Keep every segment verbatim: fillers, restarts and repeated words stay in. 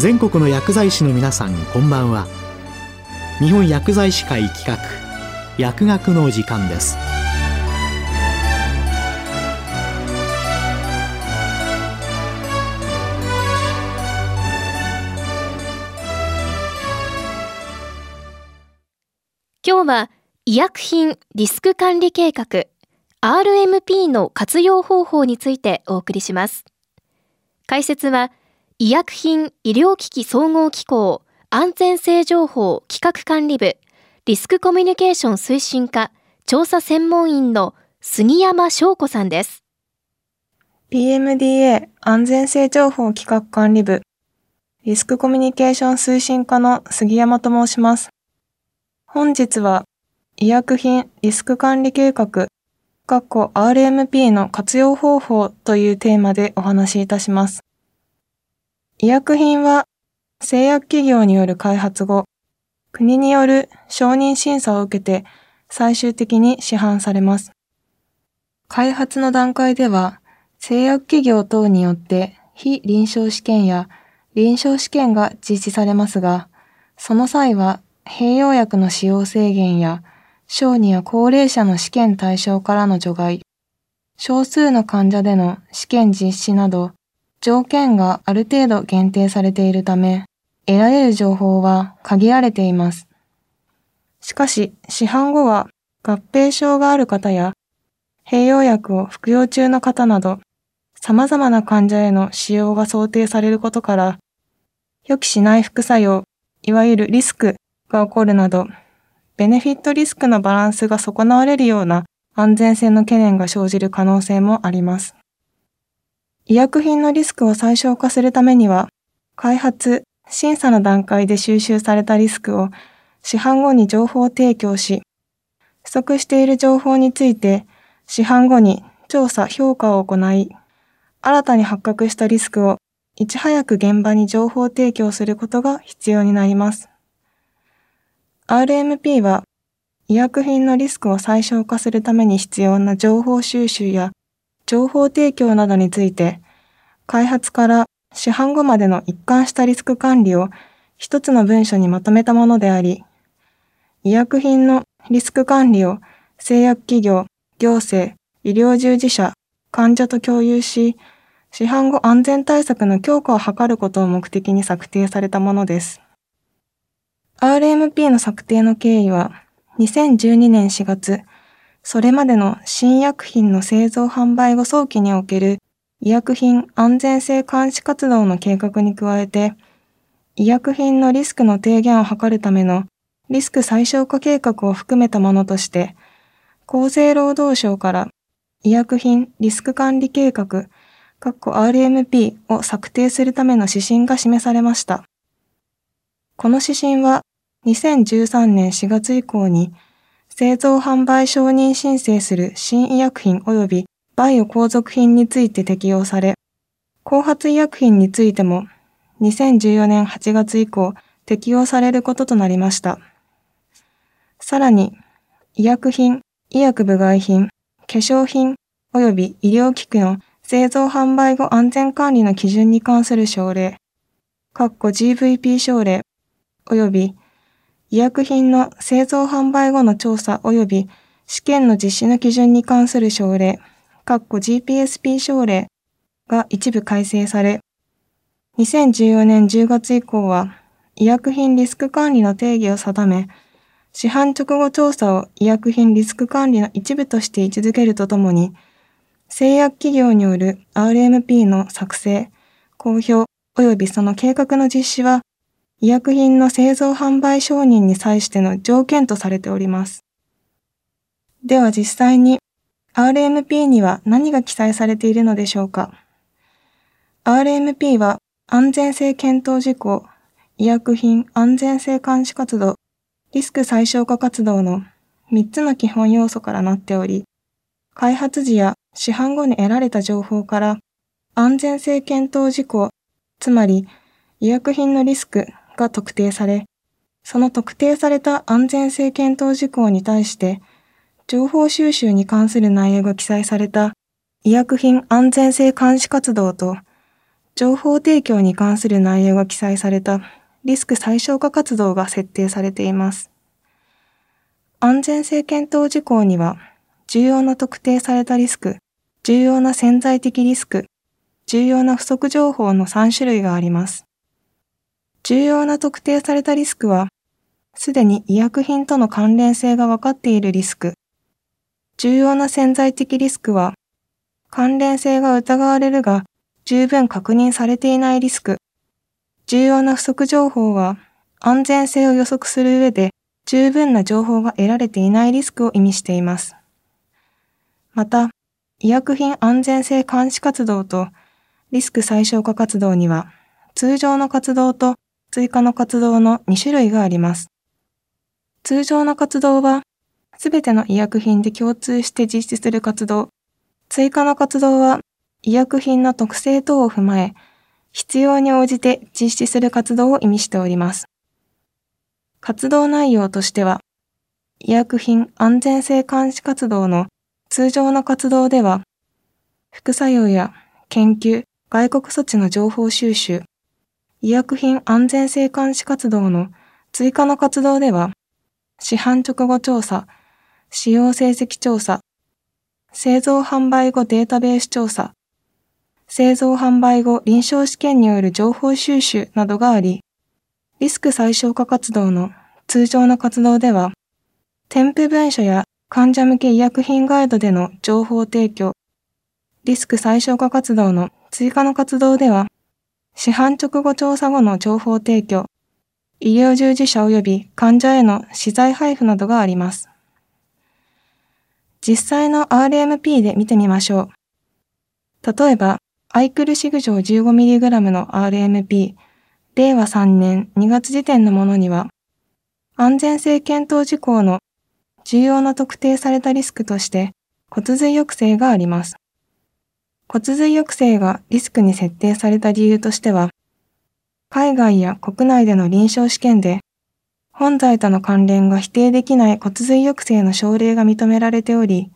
全国の薬剤師の皆さん、こんばんは。日本薬剤師会企画、薬学の時間です。今日は医薬品リスク管理計画 アールエムピー の活用方法についてお送りします。解説は医薬品医療機器総合機構安全性情報企画管理部リスクコミュニケーション推進課調査専門員の杉山翔子さんです。 ピーエムディーエー 安全性情報企画管理部リスクコミュニケーション推進課の杉山と申します。本日は医薬品リスク管理計画 アールエムピー の活用方法というテーマでお話しいたします。医薬品は製薬企業による開発後、国による承認審査を受けて最終的に市販されます。開発の段階では、製薬企業等によって非臨床試験や臨床試験が実施されますが、その際は併用薬の使用制限や小児や高齢者の試験対象からの除外、少数の患者での試験実施など、条件がある程度限定されているため、得られる情報は限られています。しかし、市販後は合併症がある方や、併用薬を服用中の方など、様々な患者への使用が想定されることから、予期しない副作用、いわゆるリスクが起こるなど、ベネフィットリスクのバランスが損なわれるような安全性の懸念が生じる可能性もあります。医薬品のリスクを最小化するためには、開発・審査の段階で収集されたリスクを市販後に情報提供し、不足している情報について市販後に調査・評価を行い、新たに発覚したリスクをいち早く現場に情報提供することが必要になります。アールエムピー は、医薬品のリスクを最小化するために必要な情報収集や情報提供などについて、開発から市販後までの一貫したリスク管理を一つの文書にまとめたものであり、医薬品のリスク管理を製薬企業、行政、医療従事者、患者と共有し、市販後安全対策の強化を図ることを目的に策定されたものです。アールエムピー の策定の経緯は、にせんじゅうにねんしがつ、それまでの新薬品の製造販売後早期における医薬品安全性監視活動の計画に加えて、医薬品のリスクの低減を図るためのリスク最小化計画を含めたものとして、厚生労働省から医薬品リスク管理計画 アールエムピー を策定するための指針が示されました。この指針はにせんじゅうさんねんしがつ以降に、製造販売承認申請する新医薬品及びバイオ後続品について適用され、後発医薬品についてもにせんじゅうよねんはちがつ以降適用されることとなりました。さらに、医薬品、医薬部外品、化粧品及び医療機器の製造販売後安全管理の基準に関する省令、ジーブイピー 省令及び医薬品の製造販売後の調査及び試験の実施の基準に関する省令、ジーピーエスピー 省令が一部改正され、にせんじゅうよねんじゅうがつ以降は医薬品リスク管理の定義を定め、市販直後調査を医薬品リスク管理の一部として位置づけるとともに、製薬企業による アールエムピー の作成、公表及びその計画の実施は、医薬品の製造販売承認に際しての条件とされております。では実際に アールエムピー には何が記載されているのでしょうか。アールエムピー は安全性検討事項、医薬品安全性監視活動、リスク最小化活動のみっつの基本要素からなっており、開発時や市販後に得られた情報から安全性検討事項、つまり医薬品のリスク、が特定され、その特定された安全性検討事項に対して、情報収集に関する内容が記載された医薬品安全性監視活動と、情報提供に関する内容が記載されたリスク最小化活動が設定されています。安全性検討事項には、重要な特定されたリスク、重要な潜在的リスク、重要な不足情報のさん種類があります。重要な特定されたリスクは、すでに医薬品との関連性が分かっているリスク。重要な潜在的リスクは、関連性が疑われるが十分確認されていないリスク。重要な不足情報は、安全性を予測する上で十分な情報が得られていないリスクを意味しています。また、医薬品安全性監視活動とリスク最小化活動には、通常の活動と追加の活動のに種類があります。通常の活動は、すべての医薬品で共通して実施する活動。追加の活動は、医薬品の特性等を踏まえ、必要に応じて実施する活動を意味しております。活動内容としては、医薬品安全性監視活動の通常の活動では、副作用や研究、外国措置の情報収集、医薬品安全性監視活動の追加の活動では、市販直後調査、使用成績調査、製造販売後データベース調査、製造販売後臨床試験による情報収集などがあり、リスク最小化活動の通常の活動では、添付文書や患者向け医薬品ガイドでの情報提供、リスク最小化活動の追加の活動では、市販直後調査後の情報提供、医療従事者及び患者への資材配布などがあります。実際の アールエムピー で見てみましょう。例えば、アイクルシグ錠 じゅうごミリグラム の アールエムピー、れいわさんねんにがつ時点のものには、安全性検討事項の重要な特定されたリスクとして骨髄抑制があります。骨髄抑制がリスクに設定された理由としては、海外や国内での臨床試験で、本剤との関連が否定できない骨髄抑制の症例が認められており、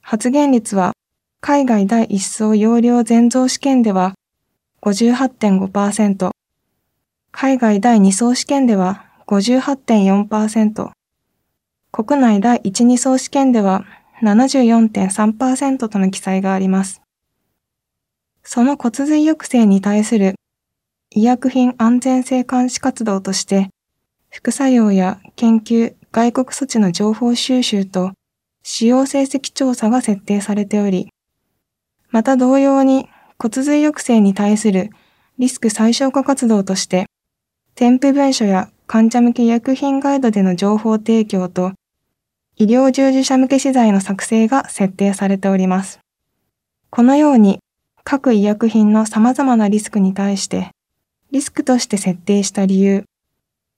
発現率は海外だいいっ相容量全増試験では ごじゅうはちてんごパーセント、海外だいに相試験では ごじゅうはちてんよんパーセント、国内だいいち、に相試験では ななじゅうよんてんさんパーセント との記載があります。その骨髄抑制に対する医薬品安全性監視活動として、副作用や研究、外国措置の情報収集と使用成績調査が設定されており、また同様に骨髄抑制に対するリスク最小化活動として、添付文書や患者向け医薬品ガイドでの情報提供と、医療従事者向け資材の作成が設定されております。このように、各医薬品の様々なリスクに対して、リスクとして設定した理由、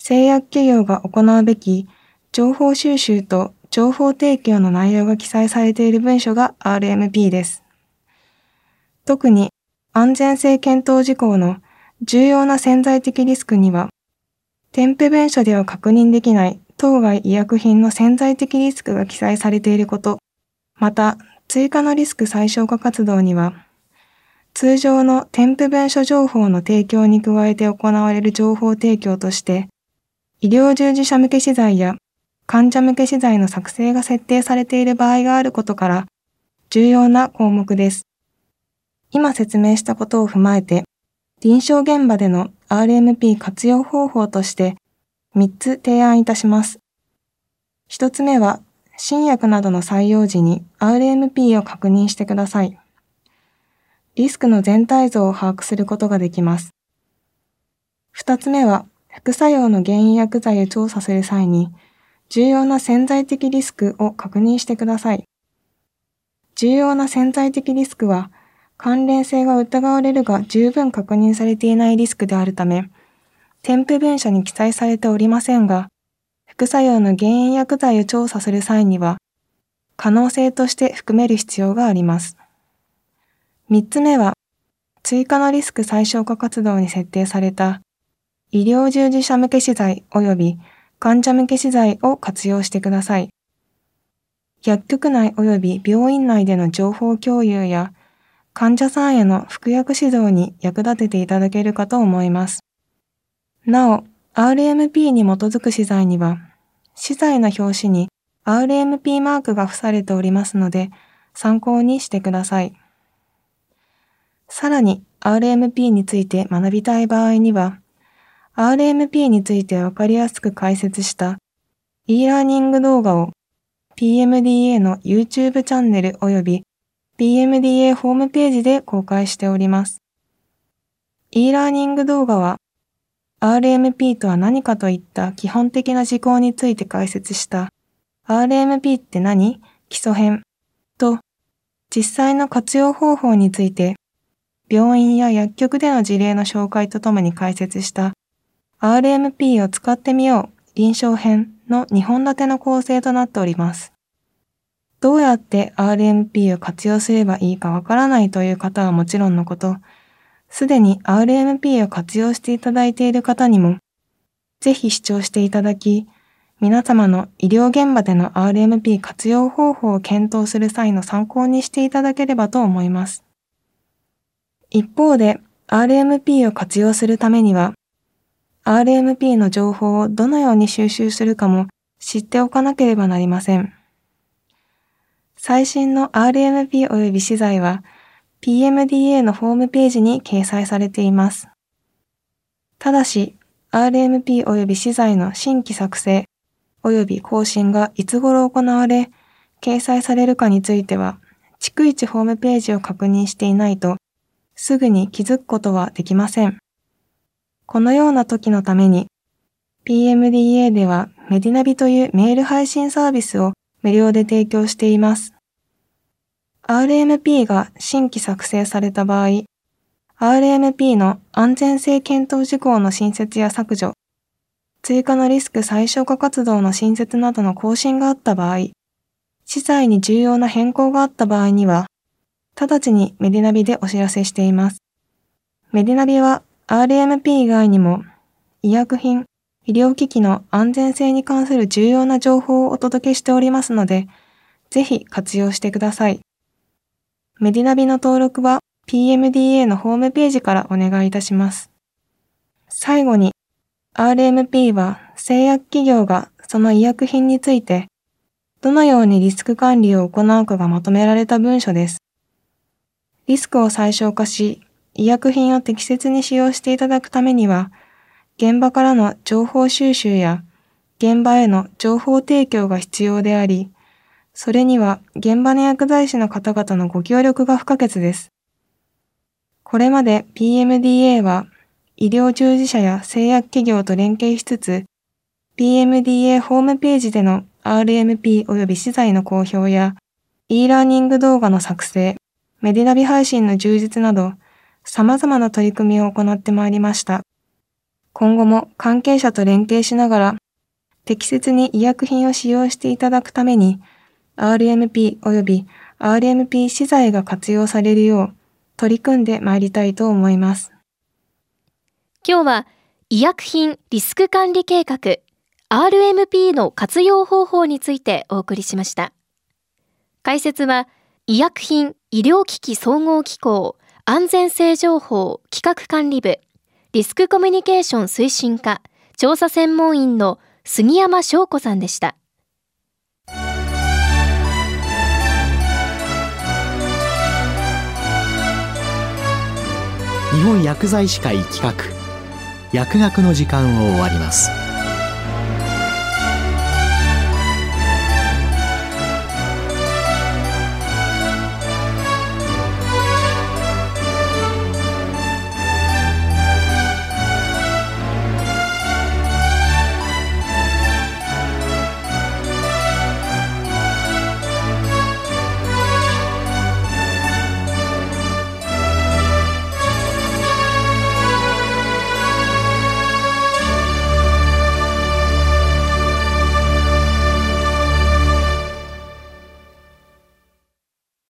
製薬企業が行うべき情報収集と情報提供の内容が記載されている文書が アールエムピー です。特に安全性検討事項の重要な潜在的リスクには、添付文書では確認できない当該医薬品の潜在的リスクが記載されていること、また追加のリスク最小化活動には、通常の添付文書情報の提供に加えて行われる情報提供として、医療従事者向け資材や患者向け資材の作成が設定されている場合があることから、重要な項目です。今説明したことを踏まえて、臨床現場での アールエムピー 活用方法としてみっつ提案いたします。ひとつめは、新薬などの採用時に アールエムピー を確認してください。リスクの全体像を把握することができます。二つ目は、副作用の原因薬剤を調査する際に、重要な潜在的リスクを確認してください。重要な潜在的リスクは、関連性が疑われるが十分確認されていないリスクであるため、添付文書に記載されておりませんが、副作用の原因薬剤を調査する際には、可能性として含める必要があります。三つ目は、追加のリスク最小化活動に設定された医療従事者向け資材及び患者向け資材を活用してください。薬局内及び病院内での情報共有や患者さんへの服薬指導に役立てていただけるかと思います。なお、アールエムピー に基づく資材には、資材の表紙に アールエムピー マークが付されておりますので、参考にしてください。さらに、アールエムピー について学びたい場合には、アールエムピー についてわかりやすく解説した e ラーニング動画を ピーエムディーエー の YouTube チャンネル及び ピーエムディーエー ホームページで公開しております。e ラーニング動画は アールエムピー とは何かといった基本的な事項について解説した アールエムピー って何?基礎編と実際の活用方法について病院や薬局での事例の紹介とともに解説した アールエムピー を使ってみよう臨床編のにほん立ての構成となっております。どうやって アールエムピー を活用すればいいかわからないという方はもちろんのこと、すでに アールエムピー を活用していただいている方にも、ぜひ視聴していただき、皆様の医療現場での アールエムピー 活用方法を検討する際の参考にしていただければと思います。一方で、アールエムピー を活用するためには、アールエムピー の情報をどのように収集するかも知っておかなければなりません。最新の アールエムピー 及び資材は、ピーエムディーエー のホームページに掲載されています。ただし、アールエムピー 及び資材の新規作成及び更新がいつ頃行われ、掲載されるかについては、逐一ホームページを確認していないと、すぐに気づくことはできません。このような時のために、ピーエムディーエー ではメディナビというメール配信サービスを無料で提供しています。アールエムピー が新規作成された場合、アールエムピー の安全性検討事項の新設や削除、追加のリスク最小化活動の新設などの更新があった場合、資材に重要な変更があった場合には、直ちにメディナビでお知らせしています。メディナビは アールエムピー 以外にも医薬品、医療機器の安全性に関する重要な情報をお届けしておりますので、ぜひ活用してください。メディナビの登録は ピーエムディーエー のホームページからお願いいたします。最後に、アールエムピー は製薬企業がその医薬品について、どのようにリスク管理を行うかがまとめられた文書です。リスクを最小化し、医薬品を適切に使用していただくためには、現場からの情報収集や現場への情報提供が必要であり、それには現場の薬剤師の方々のご協力が不可欠です。これまで ピーエムディーエー は医療従事者や製薬企業と連携しつつ、ピーエムディーエー ホームページでの アールエムピー 及び資材の公表や e ラーニング動画の作成、メディナビ配信の充実など、様々な取り組みを行ってまいりました。今後も関係者と連携しながら、適切に医薬品を使用していただくために、アールエムピー 及び アールエムピー 資材が活用されるよう、取り組んでまいりたいと思います。今日は、医薬品リスク管理計画、アールエムピー の活用方法についてお送りしました。解説は、医薬品医療機器総合機構安全性情報企画管理部リスクコミュニケーション推進課調査専門員の杉山翔子さんでした。日本薬剤師会企画薬学の時間を終わります。